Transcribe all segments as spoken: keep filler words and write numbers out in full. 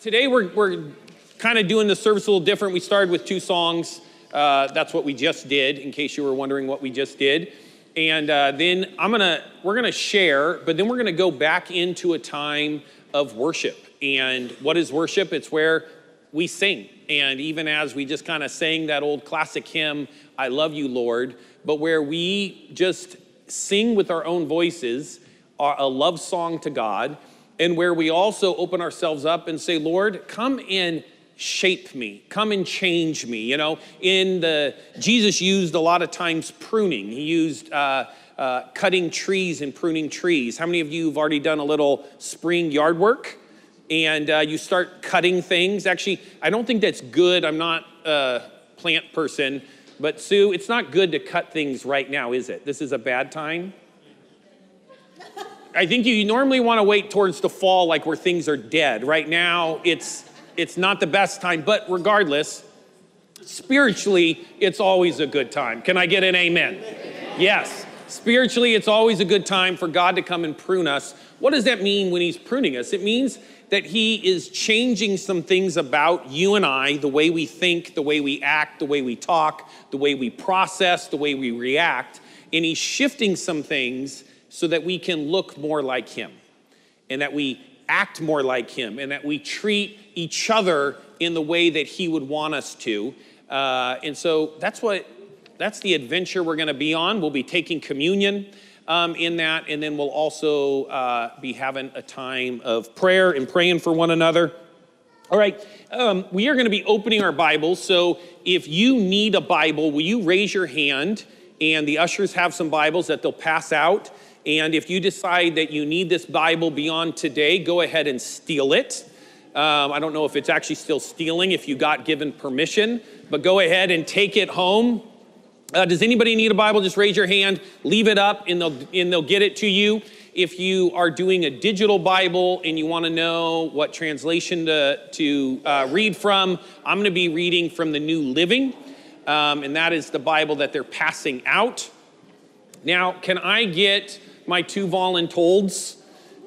Today we're, we're kind of doing the service a little different. We started with two songs. Uh, that's what we just did, in case you were wondering what we just did. And uh, then I'm gonna we're gonna share, but then we're gonna go back into a time of worship. And what is worship? It's where we sing. And even as we just kind of sang that old classic hymn, "I Love You, Lord," but where we just sing with our own voices a love song to God. And where we also open ourselves up and say, Lord, come and shape me. Come and change me. You know, in the, Jesus used a lot of times pruning. He used uh, uh, cutting trees and pruning trees. How many of you have already done a little spring yard work? And uh, you start cutting things. Actually, I don't think that's good. I'm not a plant person. But Sue, it's not good to cut things right now, is it? This is a bad time. I think you normally want to wait towards the fall, like where things are dead. Right now, it's it's not the best time, but regardless, spiritually, it's always a good time. Can I get an amen? Yes. Spiritually, it's always a good time for God to come and prune us. What does that mean when he's pruning us? It means that he is changing some things about you and I, the way we think, the way we act, the way we talk, the way we process, the way we react, and he's shifting some things so that we can look more like him, and that we act more like him, and that we treat each other in the way that he would want us to. Uh, and so that's what, that's the adventure we're gonna be on. We'll be taking communion um, in that, and then we'll also uh, be having a time of prayer and praying for one another. All right, um, we are gonna be opening our Bibles. So if you need a Bible, will you raise your hand? And the ushers have some Bibles that they'll pass out. And if you decide that you need this Bible beyond today, go ahead and steal it. Um, I don't know if it's actually still stealing if you got given permission, but go ahead and take it home. Uh, does anybody need a Bible? Just raise your hand, leave it up, and they'll, and they'll get it to you. If you are doing a digital Bible and you want to know what translation to, to uh, read from, I'm going to be reading from the New Living, um, and that is the Bible that they're passing out. Now, can I get my two voluntold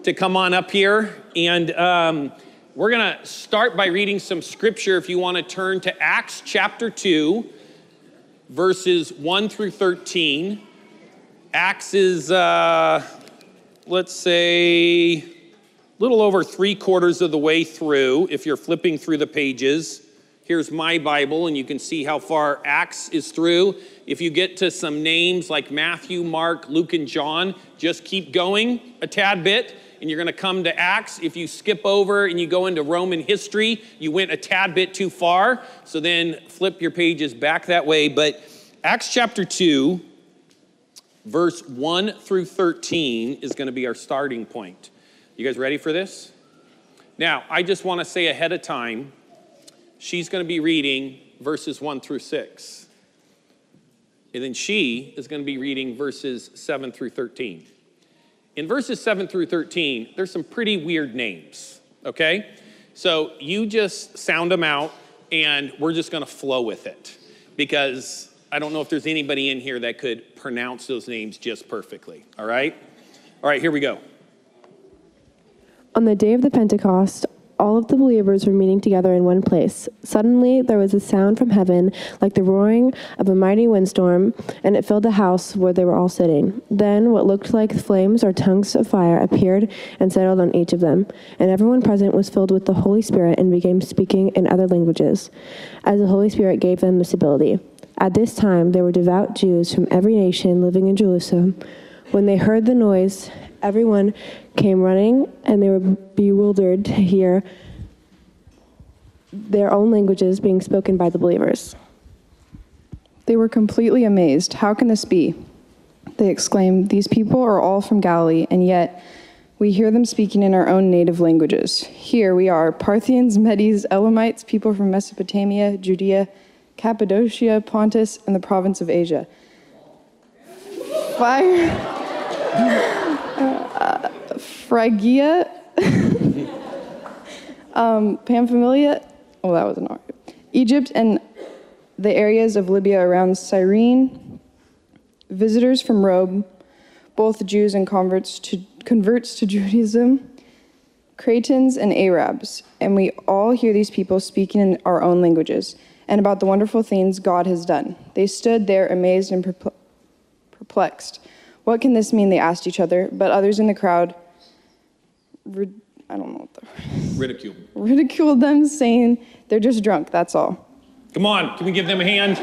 to come on up here. And um, we're gonna start by reading some scripture. If you wanna turn to Acts chapter two, verses one through thirteen. Acts is, uh, let's say, a little over three quarters of the way through, if you're flipping through the pages. Here's my Bible, and you can see how far Acts is through. If you get to some names like Matthew, Mark, Luke, and John, just keep going a tad bit, and you're gonna come to Acts. If you skip over and you go into Roman history, you went a tad bit too far, so then flip your pages back that way. But Acts chapter two, verse one through thirteen is gonna be our starting point. You guys ready for this? Now, I just wanna say ahead of time, she's gonna be reading verses one through six. And then she is going to be reading verses seven through thirteen. In verses seven through thirteen, there's some pretty weird names, okay? So you just sound them out, and we're just going to flow with it. Because I don't know if there's anybody in here that could pronounce those names just perfectly, all right? All right, here we go. On the day of the Pentecost, all of the believers were meeting together in one place. Suddenly, there was a sound from heaven, like the roaring of a mighty windstorm, and it filled the house where they were all sitting. Then what looked like flames or tongues of fire appeared and settled on each of them, and everyone present was filled with the Holy Spirit and began speaking in other languages, as the Holy Spirit gave them this ability. At this time, there were devout Jews from every nation living in Jerusalem. When they heard the noise, everyone came running, and they were bewildered to hear their own languages being spoken by the believers. They were completely amazed. How can this be? They exclaimed, these people are all from Galilee, and yet we hear them speaking in our own native languages. Here we are, Parthians, Medes, Elamites, people from Mesopotamia, Judea, Cappadocia, Pontus, and the province of Asia. Fire... Uh, Phrygia, um, Pamphylia, oh, that was an art. Egypt and the areas of Libya around Cyrene, visitors from Rome, both Jews and converts to, converts to Judaism, Cretans, and Arabs, and we all hear these people speaking in our own languages, and about the wonderful things God has done. They stood there amazed and perplexed. What can this mean? They asked each other, but others in the crowd, rid- I don't know what the Ridicule. ridiculed them, saying, they're just drunk, that's all. Come on, can we give them a hand?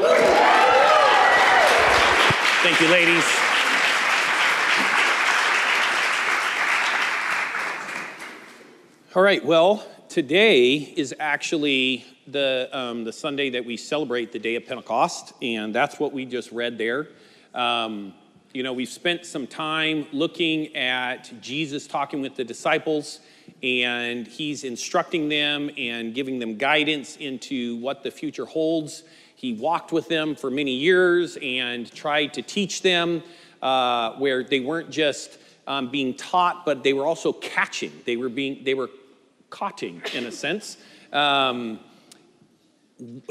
Thank you, ladies. All right, well, today is actually the um, the Sunday that we celebrate the day of Pentecost, and that's what we just read there. Um, you know, we've spent some time looking at Jesus talking with the disciples, and he's instructing them and giving them guidance into what the future holds. He walked with them for many years and tried to teach them uh, where they weren't just um, being taught, but they were also catching. They were being, they were cotting, in a sense, um,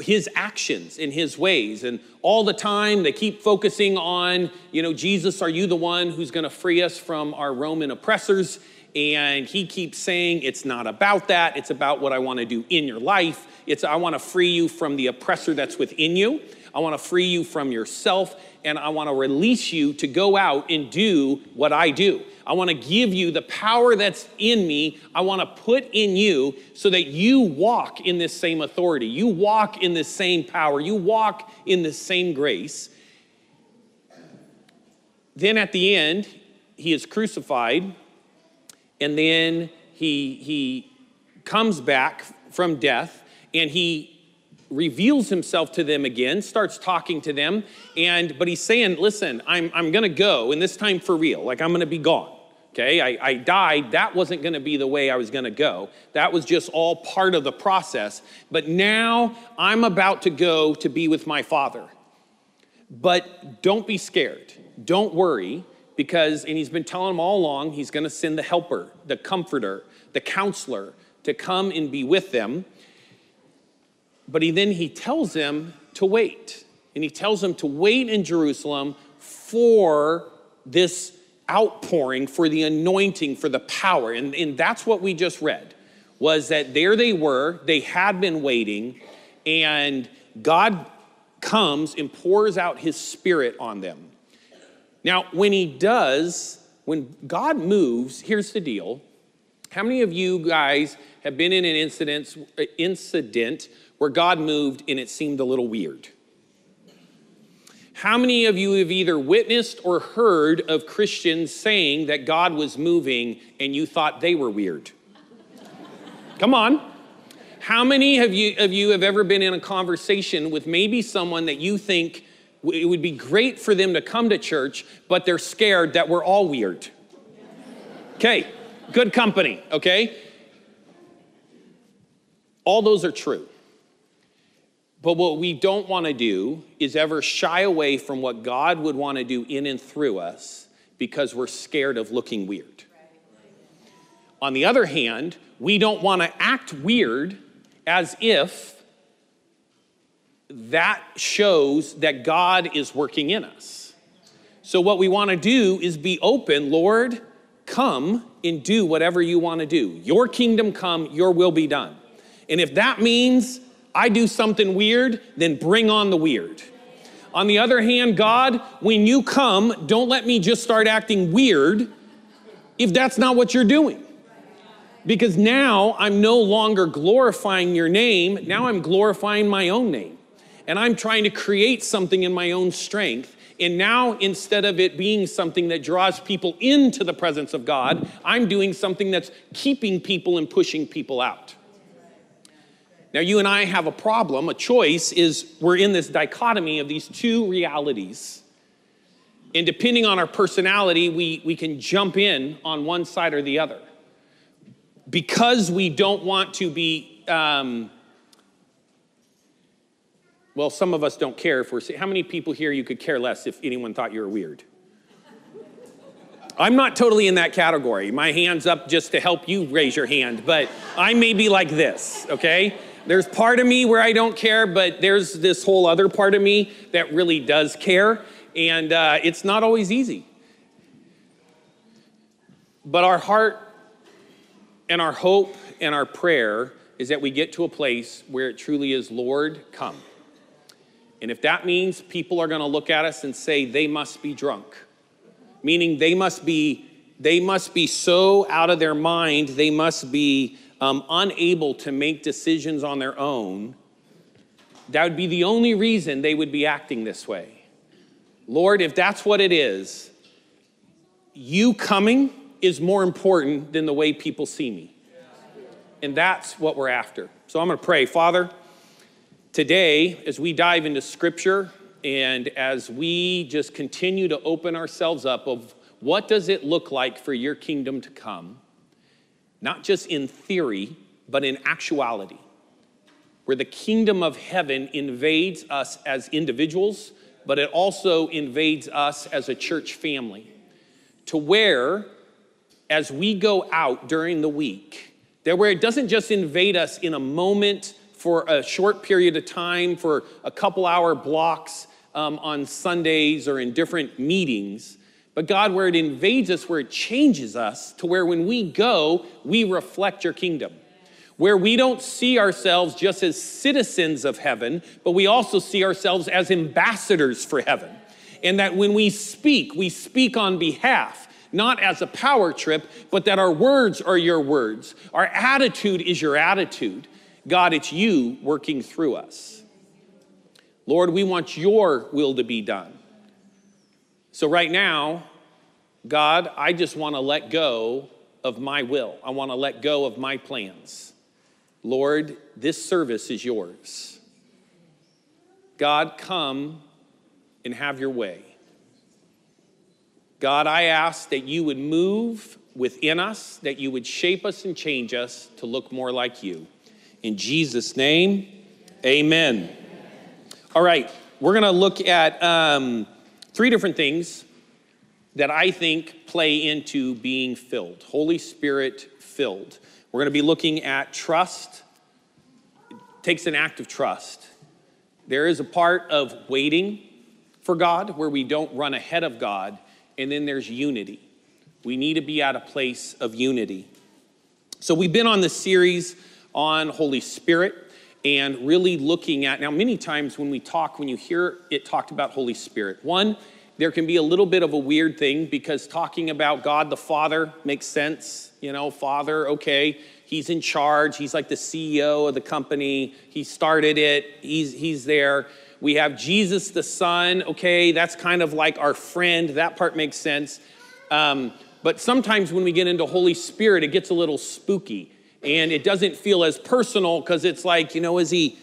his actions and his ways. And all the time they keep focusing on, you know, Jesus, are you the one who's going to free us from our Roman oppressors? And he keeps saying, it's not about that. It's about what I want to do in your life. It's I want to free you from the oppressor that's within you. I want to free you from yourself. And I want to release you to go out and do what I do. I want to give you the power that's in me. I want to put in you so that you walk in this same authority. You walk in this same power. You walk in this same grace. Then at the end, he is crucified. And then he, he comes back from death, and he reveals himself to them again, starts talking to them, and but he's saying, listen, I'm I'm gonna go, and this time for real, like I'm gonna be gone, okay? I, I died, that wasn't gonna be the way I was gonna go. That was just all part of the process, but now I'm about to go to be with my Father. But don't be scared, don't worry, because, and he's been telling them all along, he's gonna send the helper, the comforter, the counselor to come and be with them. But he then he tells them to wait. And he tells them to wait in Jerusalem for this outpouring, for the anointing, for the power. And, and that's what we just read, was that there they were, they had been waiting, and God comes and pours out his Spirit on them. Now, when he does, when God moves, here's the deal. How many of you guys have been in an incident, incident where God moved and it seemed a little weird? How many of you have either witnessed or heard of Christians saying that God was moving and you thought they were weird? Come on. How many of you, of you have ever been in a conversation with maybe someone that you think it would be great for them to come to church, but they're scared that we're all weird? Okay, good company, okay? All those are true. But what we don't want to do is ever shy away from what God would want to do in and through us because we're scared of looking weird. On the other hand, we don't want to act weird as if that shows that God is working in us. So what we want to do is be open. Lord, come and do whatever you want to do. Your kingdom come, your will be done. And if that means I do something weird, then bring on the weird. On the other hand, God, when you come, don't let me just start acting weird if that's not what you're doing. Because now I'm no longer glorifying your name, now I'm glorifying my own name. And I'm trying to create something in my own strength. And now, instead of it being something that draws people into the presence of God, I'm doing something that's keeping people and pushing people out. Now, you and I have a problem. A choice is we're in this dichotomy of these two realities. And depending on our personality, we, we can jump in on one side or the other. Because we don't want to be, um, well, some of us don't care if we're, how many people here you could care less if anyone thought you were weird? I'm not totally in that category. My hand's up just to help you raise your hand, but I may be like this, okay? There's part of me where I don't care, but there's this whole other part of me that really does care, and uh, it's not always easy. But our heart And our hope and our prayer is that we get to a place where it truly is, Lord, come. And if that means people are going to look at us and say, they must be drunk, meaning they must be they must be so out of their mind, they must be um, unable to make decisions on their own, that would be the only reason they would be acting this way. Lord, if that's what it is, you coming is more important than the way people see me. And that's what we're after. So I'm going to pray. Father, today, as we dive into Scripture and as we just continue to open ourselves up of what does it look like for your kingdom to come, not just in theory, but in actuality, where the kingdom of heaven invades us as individuals, but it also invades us as a church family, to where, as we go out during the week, that where it doesn't just invade us in a moment for a short period of time, for a couple hour blocks um, on Sundays or in different meetings. But God, where it invades us, where it changes us to where when we go, we reflect your kingdom. Where we don't see ourselves just as citizens of heaven, but we also see ourselves as ambassadors for heaven. And that when we speak, we speak on behalf, not as a power trip, but that our words are your words. Our attitude is your attitude. God, it's you working through us. Lord, we want your will to be done. So right now, God, I just want to let go of my will. I want to let go of my plans. Lord, this service is yours. God, come and have your way. God, I ask that you would move within us, that you would shape us and change us to look more like you. In Jesus' name, amen. amen. All right, we're going to look at um, three different things that I think play into being filled, Holy Spirit filled. We're going to be looking at trust. It takes an act of trust. There is a part of waiting for God where we don't run ahead of God, and then there's unity. We need to be at a place of unity. So we've been on this series on Holy Spirit and really looking at, now many times when we talk, when you hear it talked about Holy Spirit, one, there can be a little bit of a weird thing because talking about God the Father makes sense. You know, Father, okay, he's in charge. He's like the C E O of the company. He started it, he's, he's there. We have Jesus the Son, okay, that's kind of like our friend. That part makes sense. Um, but sometimes when we get into Holy Spirit, it gets a little spooky. And it doesn't feel as personal because it's like, you know, is he,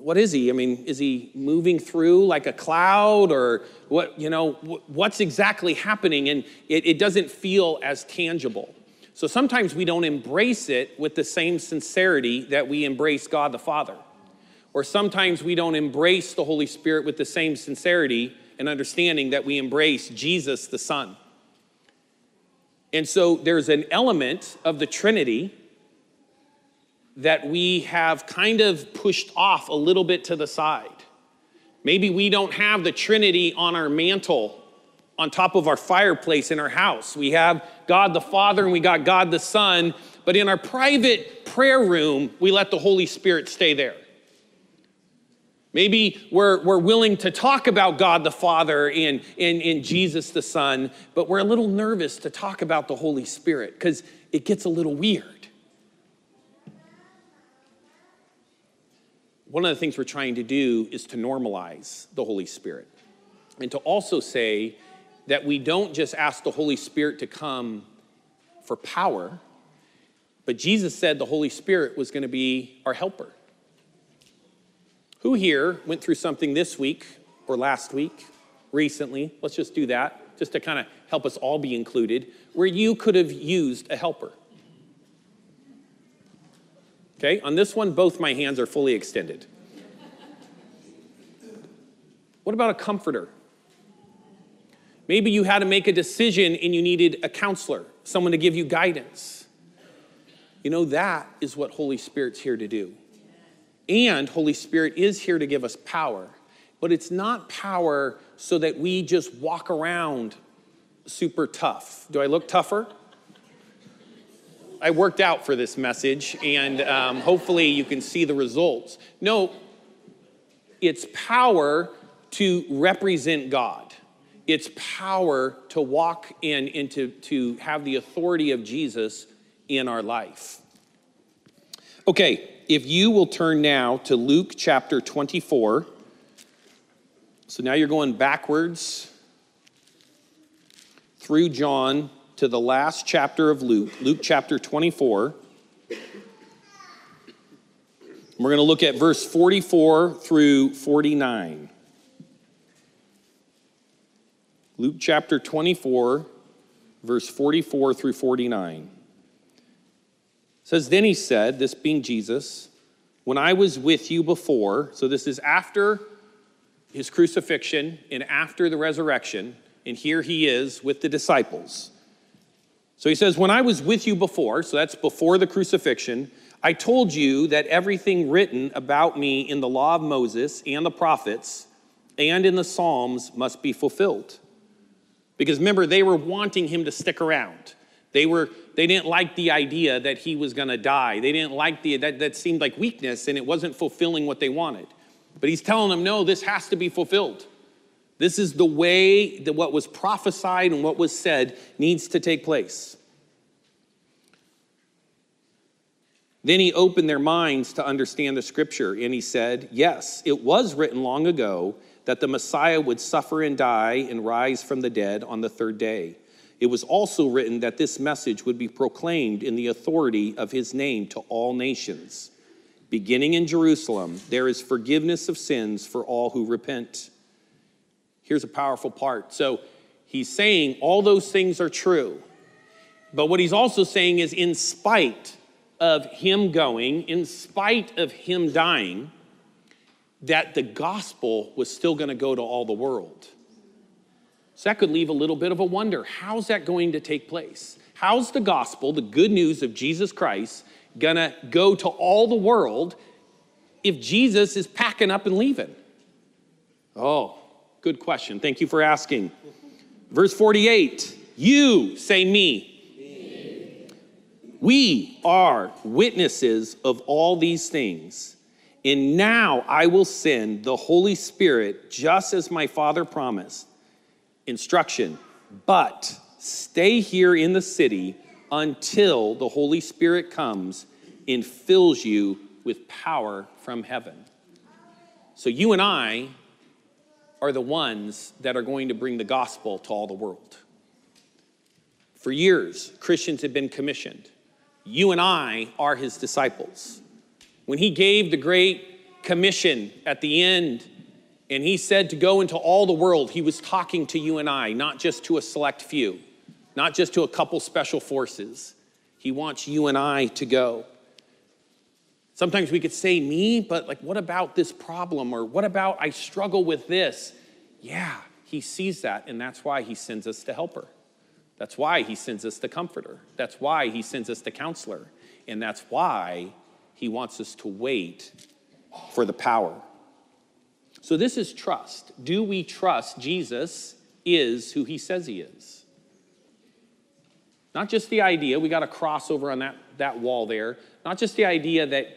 what is he? I mean, is he moving through like a cloud or what, you know, what's exactly happening? And it, it doesn't feel as tangible. So sometimes we don't embrace it with the same sincerity that we embrace God the Father. Or sometimes we don't embrace the Holy Spirit with the same sincerity and understanding that we embrace Jesus the Son. And so there's an element of the Trinity that we have kind of pushed off a little bit to the side. Maybe we don't have the Trinity on our mantle, on top of our fireplace in our house. We have God the Father and we got God the Son, but in our private prayer room, we let the Holy Spirit stay there. Maybe we're, we're willing to talk about God the Father and, and, and Jesus the Son, but we're a little nervous to talk about the Holy Spirit because it gets a little weird. One of the things we're trying to do is to normalize the Holy Spirit and to also say that we don't just ask the Holy Spirit to come for power, but Jesus said the Holy Spirit was going to be our helper. Who here went through something this week or last week, recently? Let's just do that, just to kind of help us all be included, where you could have used a helper. Okay, on this one, both my hands are fully extended. What about a comforter? Maybe you had to make a decision and you needed a counselor, someone to give you guidance. You know, that is what Holy Spirit's here to do. And Holy Spirit is here to give us power, but it's not power so that we just walk around super tough. Do I look tougher? I worked out for this message, and um, hopefully you can see the results. No, it's power to represent God. It's power to walk in and to, to have the authority of Jesus in our life. Okay, if you will turn now to Luke chapter twenty-four. So now you're going backwards through John to the last chapter of Luke, Luke chapter twenty-four. We're going to look at verse forty-four through forty-nine. Luke chapter twenty-four, verse forty-four through forty-nine. It says, then he said, this being Jesus, when I was with you before, so this is after his crucifixion and after the resurrection, and here he is with the disciples. So he says, when I was with you before, so that's before the crucifixion, I told you that everything written about me in the law of Moses and the prophets and in the Psalms must be fulfilled. Because remember, they were wanting him to stick around. They were, they didn't like the idea that he was gonna die. They didn't like the, that, that seemed like weakness, and it wasn't fulfilling what they wanted. But he's telling them, no, this has to be fulfilled. This is the way that what was prophesied and what was said needs to take place. Then he opened their minds to understand the scripture, and he said, yes, it was written long ago that the Messiah would suffer and die and rise from the dead on the third day. It was also written that this message would be proclaimed in the authority of his name to all nations. Beginning in Jerusalem, there is forgiveness of sins for all who repent. Here's a powerful part. So he's saying all those things are true. But what he's also saying is, in spite of him going, in spite of him dying, that the gospel was still going to go to all the world. So that could leave a little bit of a wonder. How's that going to take place? How's the gospel, the good news of Jesus Christ, going to go to all the world if Jesus is packing up and leaving? Oh, good question. Thank you for asking. Verse forty-eight, you, say me. me. We are witnesses of all these things. And now I will send the Holy Spirit, just as my Father promised. Instruction, but stay here in the city until the Holy Spirit comes and fills you with power from heaven. So you and I are the ones that are going to bring the gospel to all the world. For years, Christians have been commissioned. You and I are his disciples. When he gave the Great Commission at the end, and he said to go into all the world, he was talking to you and I, not just to a select few, not just to a couple special forces. He wants you and I to go. Sometimes we could say me, but like, what about this problem? Or what about I struggle with this? Yeah, he sees that, and that's why he sends us the helper. That's why he sends us the comforter. That's why he sends us the counselor. And that's why he wants us to wait for the power. So this is trust. Do we trust Jesus is who he says he is? Not just the idea, we got a cross over on that, that wall there. Not just the idea that,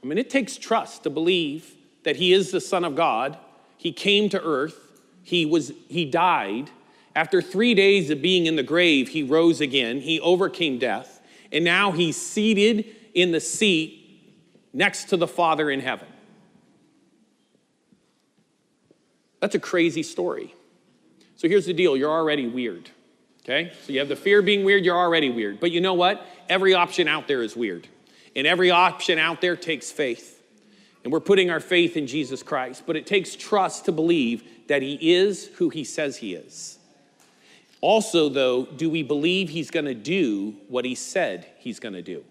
I mean, it takes trust to believe that he is the Son of God. He came to earth, he was, he died. After three days of being in the grave, he rose again, he overcame death, and now he's seated in the seat next to the Father in heaven. That's a crazy story. So here's the deal, you're already weird, okay? So you have the fear of being weird, you're already weird. But you know what? Every option out there is weird. And every option out there takes faith. And we're putting our faith in Jesus Christ, but it takes trust to believe that he is who he says he is. Also though, do we believe he's gonna do what he said he's gonna do?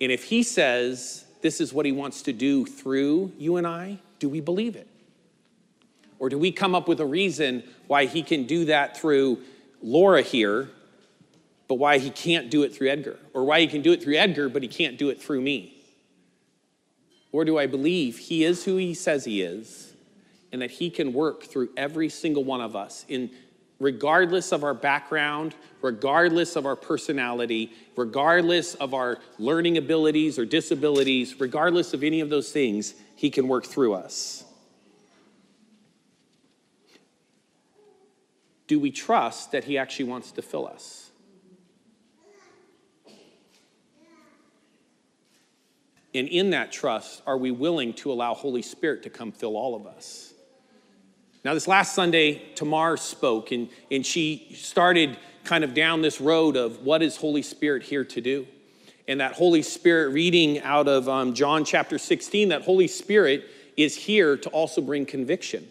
And if he says this is what he wants to do through you and I, do we believe it? Or do we come up with a reason why he can do that through Laura here, but why he can't do it through Edgar? Or why he can do it through Edgar, but he can't do it through me? Or do I believe he is who he says he is, and that he can work through every single one of us in regardless of our background, regardless of our personality, regardless of our learning abilities or disabilities, regardless of any of those things, he can work through us. Do we trust that he actually wants to fill us? And in that trust, are we willing to allow Holy Spirit to come fill all of us? Now, this last Sunday, Tamar spoke, and, and she started kind of down this road of what is Holy Spirit here to do? And that Holy Spirit reading out of um, John chapter sixteen, that Holy Spirit is here to also bring conviction.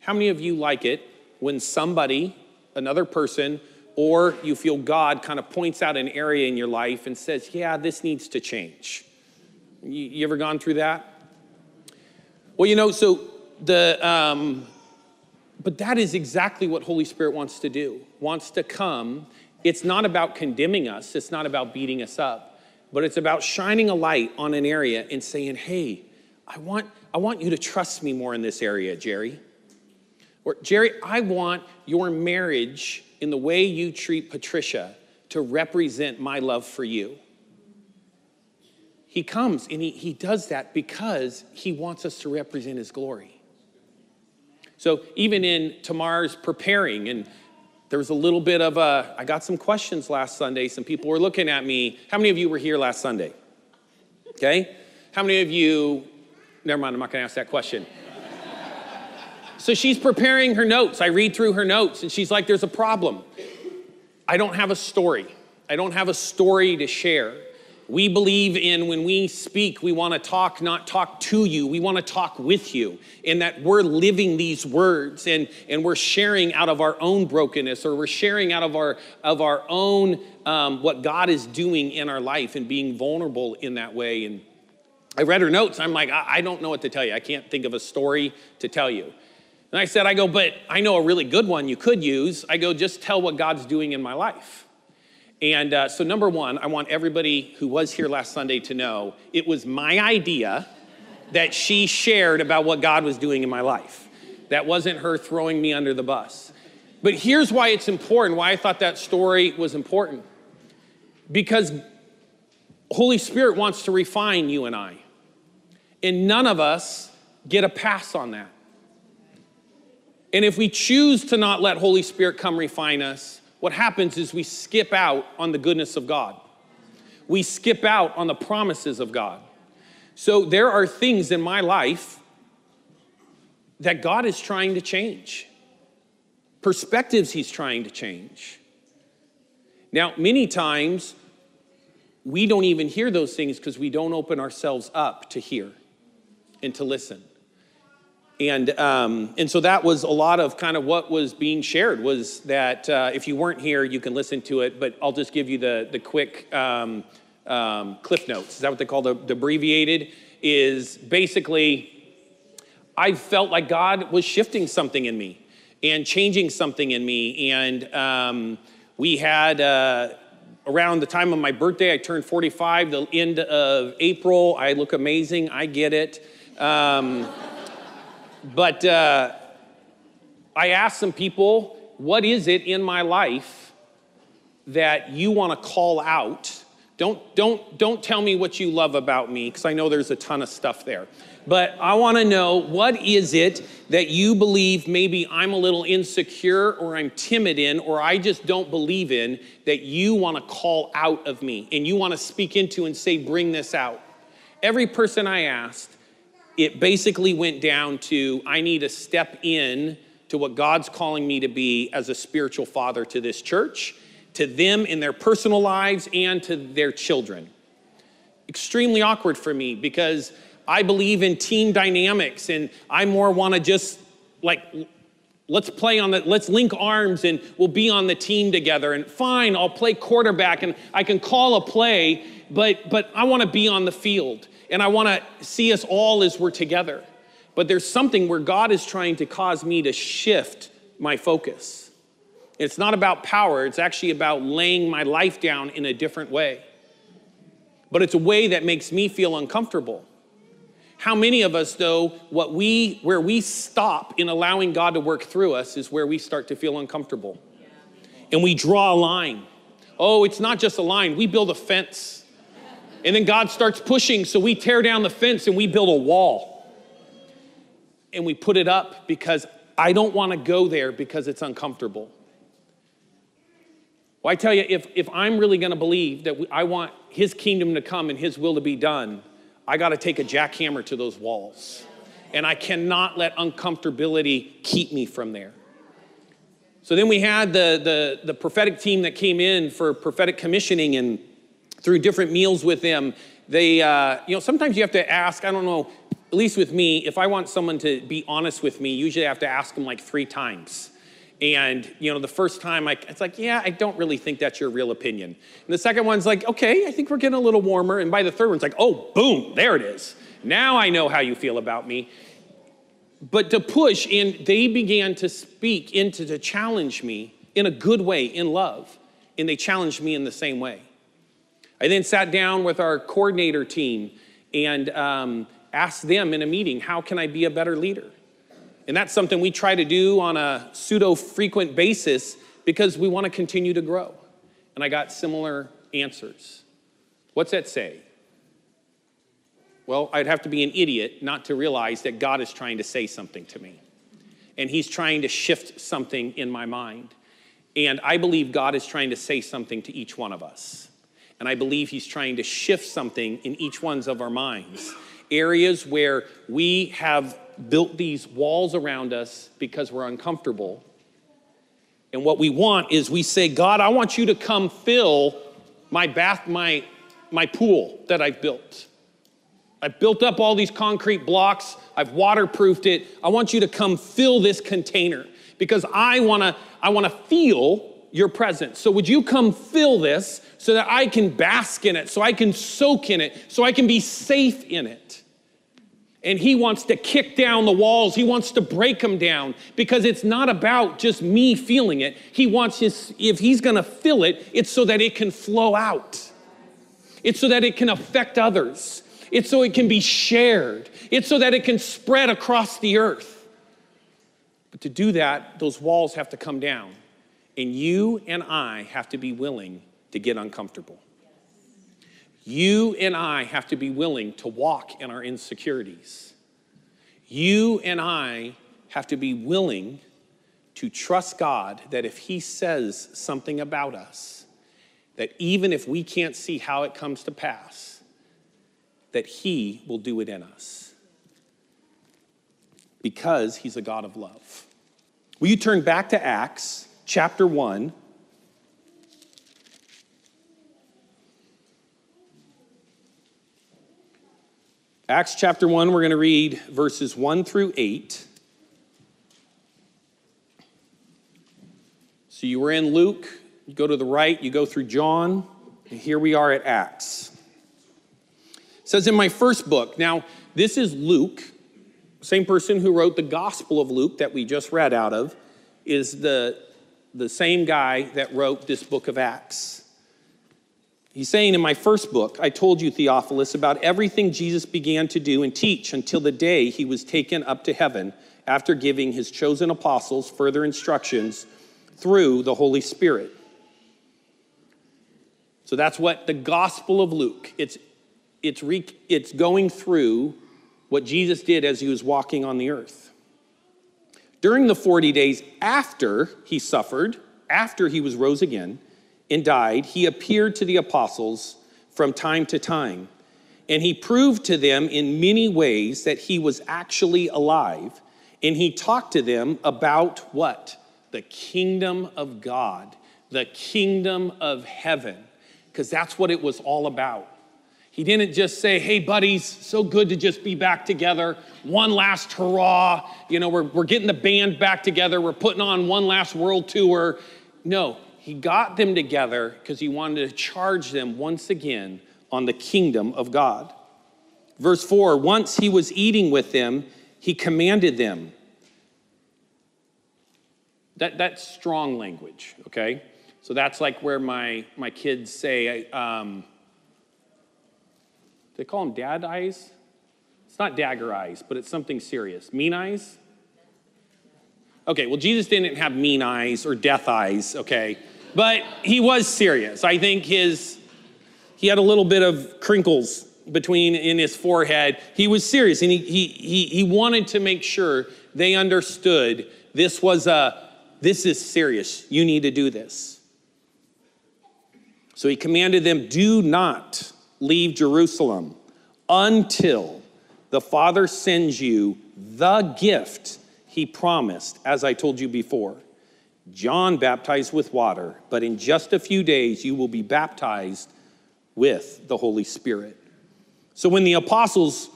How many of you like it when somebody, another person, or you feel God kind of points out an area in your life and says, yeah, this needs to change? You, you ever gone through that? Well, you know, so the, um, but that is exactly what Holy Spirit wants to do, wants to come. It's not about condemning us. It's not about beating us up, but it's about shining a light on an area and saying, hey, I want, I want you to trust me more in this area, Jerry. Or, Jerry, I want your marriage in the way you treat Patricia to represent my love for you. He comes and he, he does that because he wants us to represent his glory. So even in Tamar's preparing, and there was a little bit of a, I got some questions last Sunday. Some people were looking at me. How many of you were here last Sunday? Okay. How many of you, never mind, I'm not going to ask that question. So she's preparing her notes. I read through her notes and she's like, there's a problem. I don't have a story. I don't have a story to share. We believe in when we speak, we want to talk, not talk to you. We want to talk with you, in that we're living these words and, and we're sharing out of our own brokenness, or we're sharing out of our, of our own, um, what God is doing in our life and being vulnerable in that way. And I read her notes. I'm like, I, I don't know what to tell you. I can't think of a story to tell you. And I said, I go, but I know a really good one you could use. I go, just tell what God's doing in my life. And uh, so number one, I want everybody who was here last Sunday to know it was my idea that she shared about what God was doing in my life. That wasn't her throwing me under the bus. But here's why it's important, why I thought that story was important. Because Holy Spirit wants to refine you and I. And none of us get a pass on that. And if we choose to not let Holy Spirit come refine us, what happens is we skip out on the goodness of God. We skip out on the promises of God. So there are things in my life that God is trying to change. Perspectives he's trying to change. Now, many times, we don't even hear those things because we don't open ourselves up to hear and to listen. And um, and so that was a lot of kind of what was being shared, was that uh, if you weren't here, you can listen to it, but I'll just give you the the quick um, um, cliff notes. Is that what they call the, the abbreviated? Is basically, I felt like God was shifting something in me and changing something in me. And um, we had, uh, around the time of my birthday, I turned forty-five, the end of April. I look amazing, I get it. Um, But uh, I asked some people, what is it in my life that you want to call out? Don't, don't, don't tell me what you love about me, because I know there's a ton of stuff there. But I want to know, what is it that you believe maybe I'm a little insecure, or I'm timid in, or I just don't believe in, that you want to call out of me and you want to speak into and say, bring this out? Every person I asked, it basically went down to, I need to step in to what God's calling me to be as a spiritual father to this church, to them in their personal lives, and to their children. Extremely awkward for me, because I believe in team dynamics, and I more want to just like, let's play on the, let's link arms and we'll be on the team together. And fine, I'll play quarterback and I can call a play, but but I want to be on the field. And I want to see us all as we're together. But there's something where God is trying to cause me to shift my focus. It's not about power. It's actually about laying my life down in a different way. But it's a way that makes me feel uncomfortable. How many of us, though, what we, where we stop in allowing God to work through us is where we start to feel uncomfortable. And we draw a line. Oh, it's not just a line. We build a fence. And then God starts pushing, so we tear down the fence and we build a wall. And we put it up because I don't want to go there because it's uncomfortable. Well, I tell you, if, if I'm really going to believe that I want his kingdom to come and his will to be done, I got to take a jackhammer to those walls. And I cannot let uncomfortability keep me from there. So then we had the, the, the prophetic team that came in for prophetic commissioning, and through different meals with them, they, uh, you know, sometimes you have to ask, I don't know, at least with me, if I want someone to be honest with me, usually I have to ask them like three times. And, you know, the first time, I, it's like, yeah, I don't really think that's your real opinion. And the second one's like, okay, I think we're getting a little warmer. And by the third one, it's like, oh, boom, there it is. Now I know how you feel about me. But to push, and they began to speak into, to challenge me in a good way, in love. And they challenged me in the same way. I then sat down with our coordinator team and um, asked them in a meeting, how can I be a better leader? And that's something we try to do on a pseudo-frequent basis because we want to continue to grow. And I got similar answers. What's that say? Well, I'd have to be an idiot not to realize that God is trying to say something to me. And he's trying to shift something in my mind. And I believe God is trying to say something to each one of us. And I believe he's trying to shift something in each one's of our minds. Areas where we have built these walls around us because we're uncomfortable. And what we want is we say, God, I want you to come fill my bath, my, my pool that I've built. I've built up all these concrete blocks. I've waterproofed it. I want you to come fill this container because I want to I want to feel your presence. So would you come fill this so that I can bask in it, so I can soak in it, so I can be safe in it. And he wants to kick down the walls. He wants to break them down because it's not about just me feeling it. He wants his, if he's going to fill it, it's so that it can flow out. It's so that it can affect others. It's so it can be shared. It's so that it can spread across the earth. But to do that, those walls have to come down. And you and I have to be willing to get uncomfortable. You and I have to be willing to walk in our insecurities. You and I have to be willing to trust God that if he says something about us, that even if we can't see how it comes to pass, that he will do it in us. Because he's a God of love. Will you turn back to Acts chapter one? Acts chapter one, we're going to read verses one through eight. So you were in Luke, you go to the right, you go through John, and here we are at Acts. It says, in my first book, now this is Luke, same person who wrote the Gospel of Luke that we just read out of, is the, the same guy that wrote this book of Acts. He's saying, in my first book, I told you, Theophilus, about everything Jesus began to do and teach until the day he was taken up to heaven after giving his chosen apostles further instructions through the Holy Spirit. So that's what the Gospel of Luke, it's, it's, re, it's going through what Jesus did as he was walking on the earth. During the forty days after he suffered, after he was rose again, and died, he appeared to the apostles from time to time, and he proved to them in many ways that he was actually alive, and he talked to them about what? The kingdom of God, the kingdom of heaven, because that's what it was all about. He didn't just say, hey, buddies, so good to just be back together. One last hurrah. You know, we're, we're getting the band back together. We're putting on one last world tour. No. He got them together because he wanted to charge them once again on the kingdom of God. Verse four, once he was eating with them, he commanded them. That, that's strong language, okay? So that's like where my, my kids say, um, they call them dad eyes? It's not dagger eyes, but it's something serious. Mean eyes? Okay, well, Jesus didn't have mean eyes or death eyes, okay? But he was serious. I think his, he had a little bit of crinkles between in his forehead. He was serious, and he he he, he wanted to make sure they understood this was a, this is serious. You need to do this. So he commanded them, do not leave Jerusalem until the Father sends you the gift he promised, as I told you before. John baptized with water, but in just a few days you will be baptized with the Holy Spirit. So when the apostles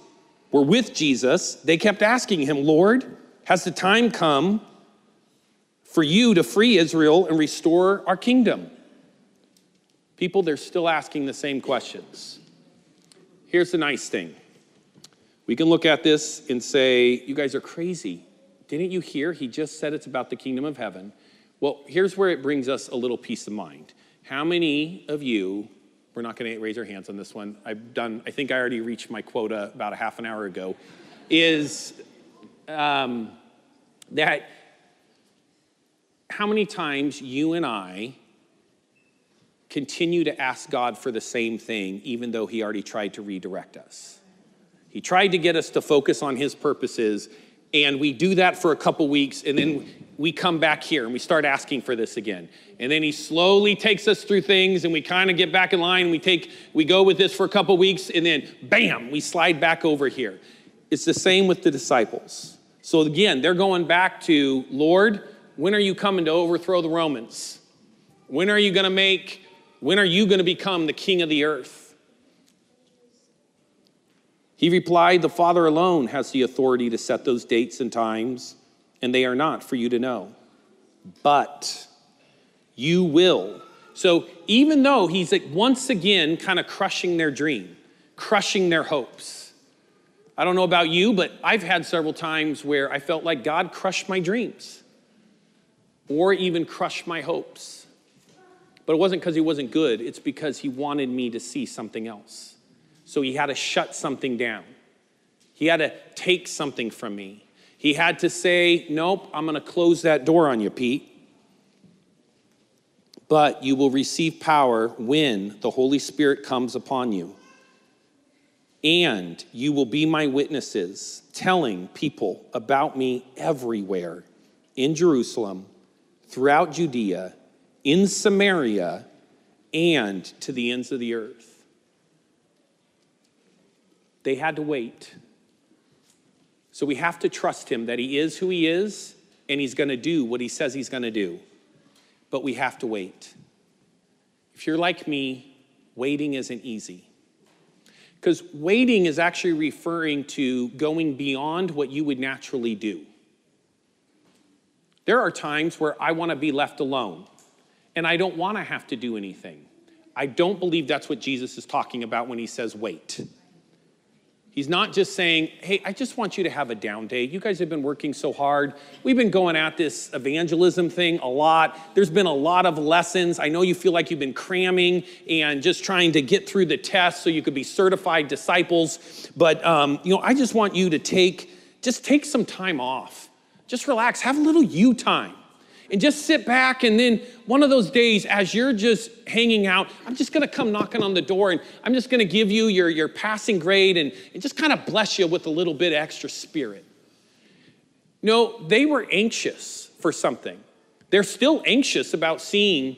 were with Jesus, they kept asking him, Lord, has the time come for you to free Israel and restore our kingdom? People, they're still asking the same questions. Here's the nice thing. We can look at this and say, you guys are crazy. Didn't you hear? He just said it's about the kingdom of heaven. Well, here's where it brings us a little peace of mind. How many of you, we're not going to raise our hands on this one. I've done, I think I already reached my quota about a half an hour ago, is um, that how many times you and I continue to ask God for the same thing, even though he already tried to redirect us. He tried to get us to focus on his purposes, and we do that for a couple weeks, and then we come back here and we start asking for this again. And then he slowly takes us through things, and we kind of get back in line, and we take, we go with this for a couple weeks, and then bam, we slide back over here. It's the same with the disciples. So again, they're going back to, Lord, when are you coming to overthrow the Romans? When are you gonna make, when are you gonna become the king of the earth? He replied, the Father alone has the authority to set those dates and times, and they are not for you to know, but you will. So even though he's like once again kind of crushing their dream, crushing their hopes. I don't know about you, but I've had several times where I felt like God crushed my dreams or even crushed my hopes. But it wasn't because he wasn't good. It's because he wanted me to see something else. So he had to shut something down. He had to take something from me. He had to say, nope, I'm going to close that door on you, Pete. But you will receive power when the Holy Spirit comes upon you. And you will be my witnesses, telling people about me everywhere, in Jerusalem, throughout Judea, in Samaria, and to the ends of the earth. They had to wait. So we have to trust him that he is who he is, and he's going to do what he says he's going to do. But we have to wait. If you're like me, waiting isn't easy. Because waiting is actually referring to going beyond what you would naturally do. There are times where I want to be left alone, and I don't want to have to do anything. I don't believe that's what Jesus is talking about when he says wait. He's not just saying, hey, I just want you to have a down day. You guys have been working so hard. We've been going at this evangelism thing a lot. There's been a lot of lessons. I know you feel like you've been cramming and just trying to get through the test so you could be certified disciples. But, um, you know, I just want you to take, just take some time off. Just relax. Have a little you time. And just sit back, and then one of those days as you're just hanging out, I'm just gonna come knocking on the door, and I'm just gonna give you your, your passing grade and, and just kind of bless you with a little bit extra spirit. No, they were anxious for something. They're still anxious about seeing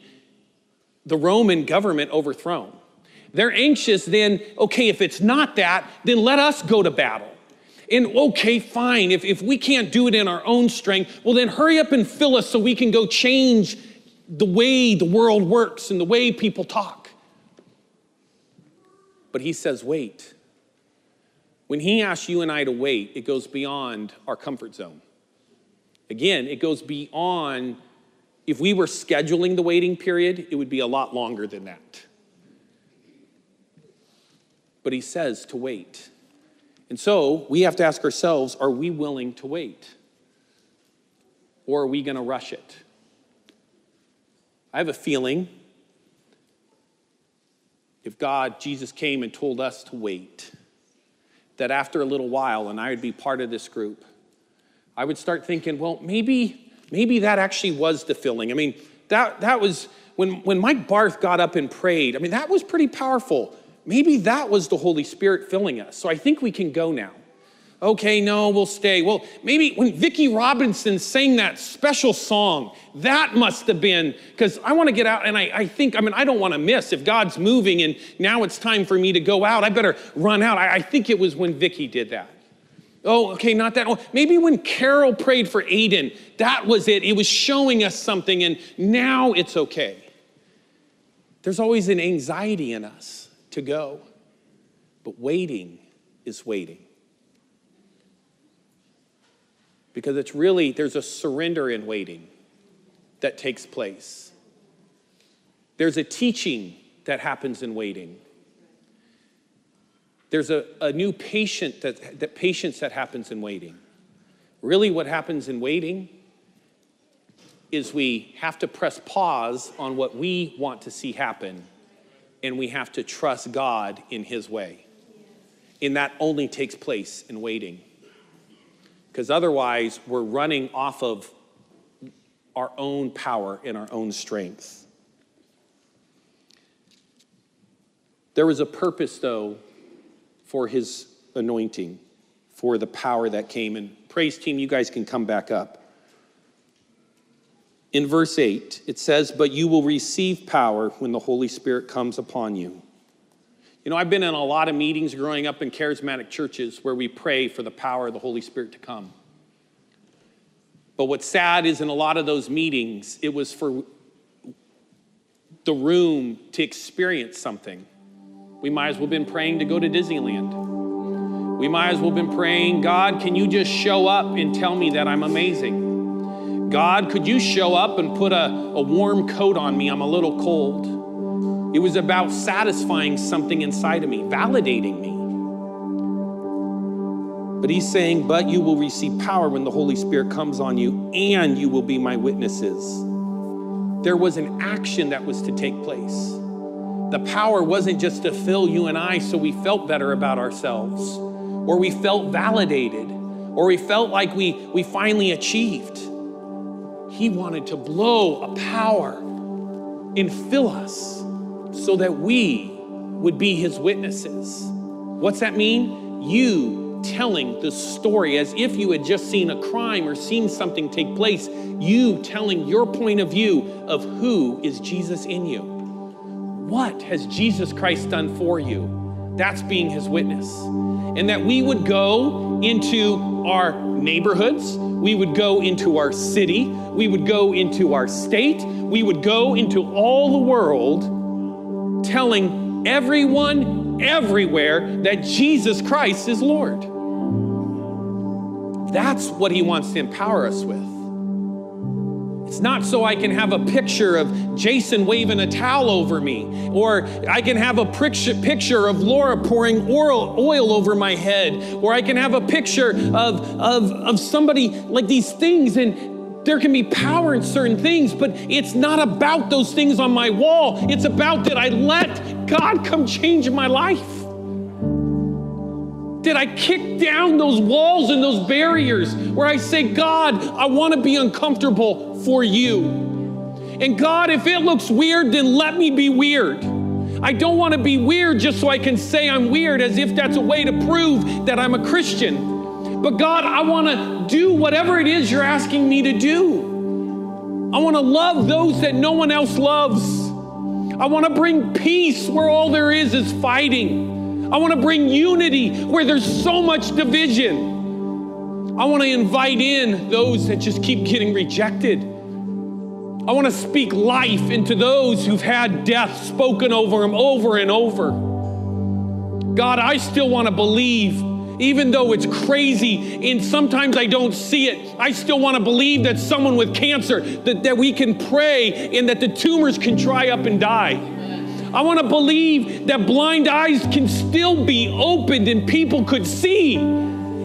the Roman government overthrown. They're anxious then, okay, if it's not that, then let us go to battle. And okay, fine, if, if we can't do it in our own strength, well then hurry up and fill us so we can go change the way the world works and the way people talk. But he says, wait. When he asks you and I to wait, it goes beyond our comfort zone. Again, it goes beyond, if we were scheduling the waiting period, it would be a lot longer than that. But he says to wait. And so we have to ask ourselves, are we willing to wait? Or are we going to rush it? I have a feeling if God, Jesus came and told us to wait, that after a little while, and I would be part of this group, I would start thinking, well, maybe maybe that actually was the filling. I mean, that that was, when, when Mike Barth got up and prayed, I mean, that was pretty powerful. Maybe that was the Holy Spirit filling us. So I think we can go now. Okay, no, we'll stay. Well, maybe when Vicki Robinson sang that special song, that must have been, because I want to get out, and I, I think, I mean, I don't want to miss. If God's moving and now it's time for me to go out, I better run out. I, I think it was when Vicki did that. Oh, okay, not that. Oh, maybe when Carol prayed for Aiden, that was it. It was showing us something, and now it's okay. There's always an anxiety in us to go, but waiting is waiting. Because it's really, there's a surrender in waiting that takes place. There's a teaching that happens in waiting. There's a, a new patient that, that patience that happens in waiting. Really what happens in waiting is we have to press pause on what we want to see happen, and we have to trust God in his way. And that only takes place in waiting. Because otherwise, we're running off of our own power and our own strength. There was a purpose, though, for his anointing, for the power that came. And praise team, you guys can come back up. In verse eight, it says, "But you will receive power when the Holy Spirit comes upon you." You know, I've been in a lot of meetings growing up in charismatic churches where we pray for the power of the Holy Spirit to come. But what's sad is in a lot of those meetings, it was for the room to experience something. We might as well have been praying to go to Disneyland. We might as well have been praying, God, can you just show up and tell me that I'm amazing? God, could you show up and put a, a warm coat on me? I'm a little cold. It was about satisfying something inside of me, validating me. But he's saying, but you will receive power when the Holy Spirit comes on you, and you will be my witnesses. There was an action that was to take place. The power wasn't just to fill you and I so we felt better about ourselves, or we felt validated, or we felt like we, we finally achieved. He wanted to blow a power and fill us, so that we would be his witnesses. What's that mean? You telling the story as if you had just seen a crime or seen something take place, you telling your point of view of who is Jesus in you. What has Jesus Christ done for you? That's being his witness. And that we would go into our neighborhoods, we would go into our city, we would go into our state, we would go into all the world telling everyone, everywhere, that Jesus Christ is Lord. That's what he wants to empower us with. It's not so I can have a picture of Jason waving a towel over me, or I can have a picture of Laura pouring oil, oil over my head, or I can have a picture of, of, of somebody, like these things, and there can be power in certain things, but it's not about those things on my wall. It's about, did I let God come change my life? Did I kick down those walls and those barriers where I say, God, I want to be uncomfortable for you. And God, if it looks weird, then let me be weird. I don't want to be weird just so I can say I'm weird, as if that's a way to prove that I'm a Christian. But God, I want to do whatever it is you're asking me to do. I want to love those that no one else loves. I want to bring peace where all there is is fighting. I want to bring unity where there's so much division. I want to invite in those that just keep getting rejected. I want to speak life into those who've had death spoken over them over and over. God, I still want to believe. Even though it's crazy and sometimes I don't see it, I still want to believe that someone with cancer, that, that we can pray and that the tumors can dry up and die. I want to believe that blind eyes can still be opened and people could see,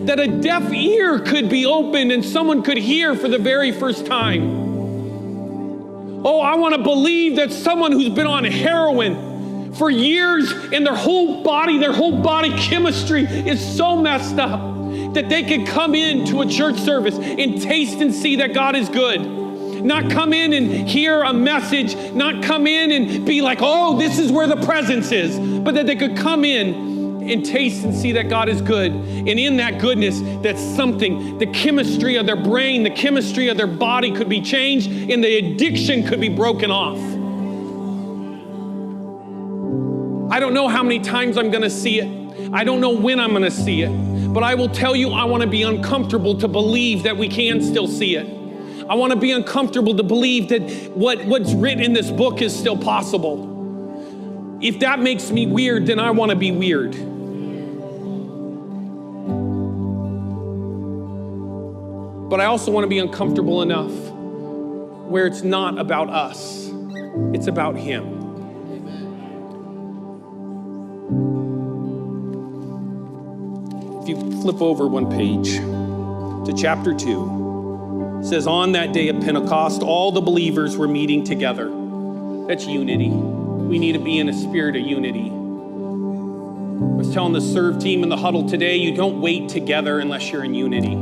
that a deaf ear could be opened and someone could hear for the very first time. Oh, I want to believe that someone who's been on heroin for years, and their whole body, their whole body chemistry is so messed up that they could come into a church service and taste and see that God is good. Not come in and hear a message, not come in and be like, oh, this is where the presence is, but that they could come in and taste and see that God is good. And in that goodness, that's something, the chemistry of their brain, the chemistry of their body could be changed, and the addiction could be broken off. I don't know how many times I'm gonna see it. I don't know when I'm gonna see it, but I will tell you, I wanna be uncomfortable to believe that we can still see it. I wanna be uncomfortable to believe that what, what's written in this book is still possible. If that makes me weird, then I wanna be weird. But I also wanna be uncomfortable enough where it's not about us, it's about Him. You flip over one page to chapter two. It says, on that day of Pentecost, all the believers were meeting together. That's unity. We need to be in a spirit of unity. I was telling the serve team in the huddle today, you don't wait together unless you're in unity.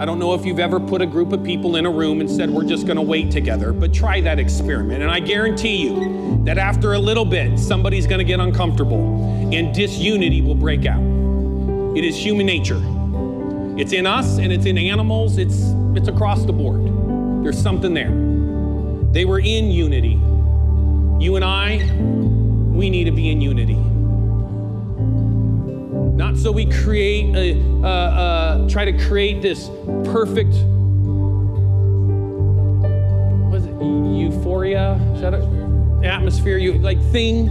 I don't know if you've ever put a group of people in a room and said, we're just gonna wait together, but try that experiment. And I guarantee you that after a little bit, somebody's gonna get uncomfortable and disunity will break out. It is human nature. It's in us and it's in animals. It's it's across the board. There's something there. They were in unity. You and I, we need to be in unity. Not so we create a, a, a try to create this perfect, what is it, euphoria? Is that it? Atmosphere, you like thing.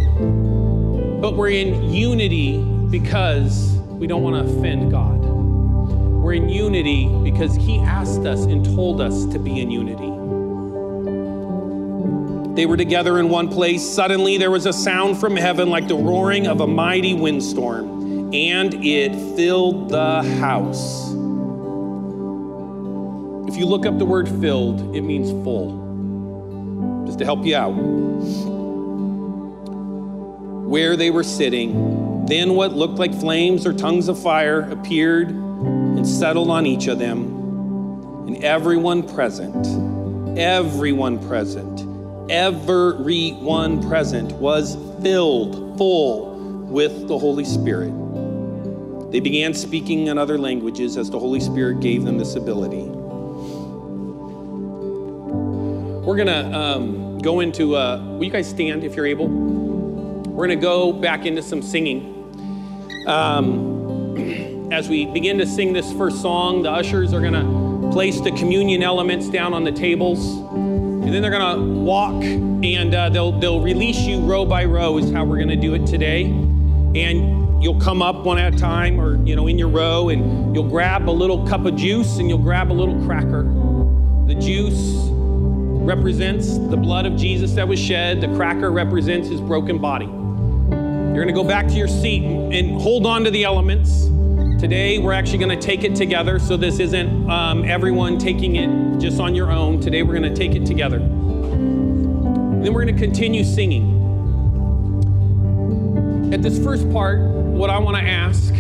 But we're in unity because we don't want to offend God. We're in unity because He asked us and told us to be in unity. They were together in one place. Suddenly there was a sound from heaven like the roaring of a mighty windstorm, and it filled the house. If you look up the word filled, it means full. Just to help you out. Where they were sitting, then what looked like flames or tongues of fire appeared and settled on each of them. And everyone present, everyone present, everyone present was filled full with the Holy Spirit. They began speaking in other languages as the Holy Spirit gave them this ability. We're gonna um, go into, uh, will you guys stand if you're able? We're gonna go back into some singing. Um, as we begin to sing this first song, the ushers are gonna place the communion elements down on the tables, and then they're gonna walk, and uh, they'll they'll release you row by row is how we're gonna do it today. And you'll come up one at a time, or you know, in your row, and you'll grab a little cup of juice and you'll grab a little cracker. The juice represents the blood of Jesus that was shed. The cracker represents His broken body. You're gonna go back to your seat and hold on to the elements. Today, we're actually gonna take it together, so this isn't um, everyone taking it just on your own. Today, we're gonna take it together. And then we're gonna continue singing. At this first part, what I wanna ask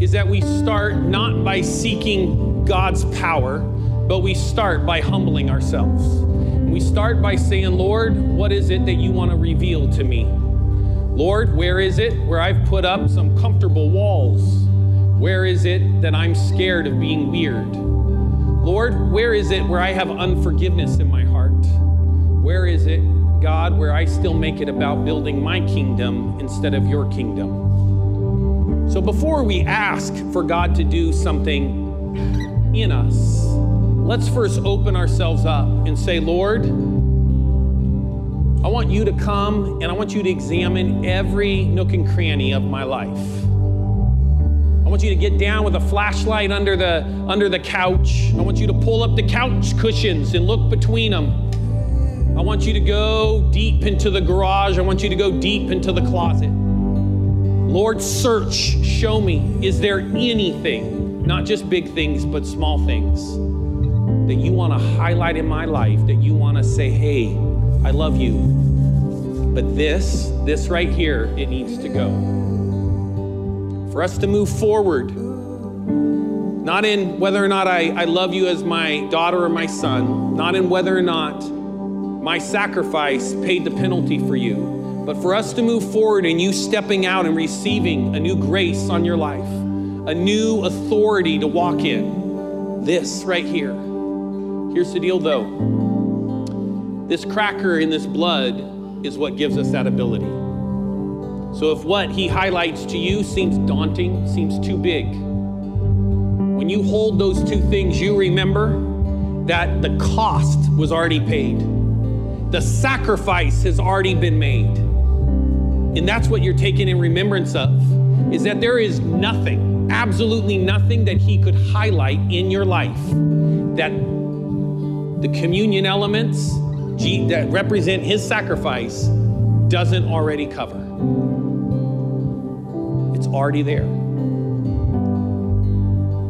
is that we start not by seeking God's power, but we start by humbling ourselves. We start by saying, Lord, what is it that you wanna reveal to me? Lord, where is it where I've put up some comfortable walls? Where is it that I'm scared of being weird? Lord, where is it where I have unforgiveness in my heart? Where is it, God, where I still make it about building my kingdom instead of your kingdom? So before we ask for God to do something in us, let's first open ourselves up and say, Lord, I want you to come, and I want you to examine every nook and cranny of my life. I want you to get down with a flashlight under the under the couch. I want you to pull up the couch cushions and look between them. I want you to go deep into the garage. I want you to go deep into the closet. Lord, search, show me, is there anything, not just big things, but small things that you want to highlight in my life, that you want to say, hey, I love you. But this, this right here, it needs to go. For us to move forward, not in whether or not I, I love you as my daughter or my son, not in whether or not my sacrifice paid the penalty for you, but for us to move forward and you stepping out and receiving a new grace on your life, a new authority to walk in. This right here. Here's the deal though. This cracker in this blood is what gives us that ability. So if what he highlights to you seems daunting, seems too big, when you hold those two things, you remember that the cost was already paid. The sacrifice has already been made. And that's what you're taken in remembrance of, is that there is nothing, absolutely nothing that he could highlight in your life, that the communion elements that represent his sacrifice doesn't already cover. It's already there.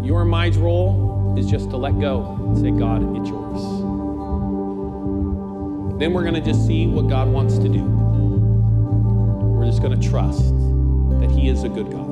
Your and my role is just to let go and say, God, it's yours. Then we're gonna just see what God wants to do. We're just going to trust that he is a good God.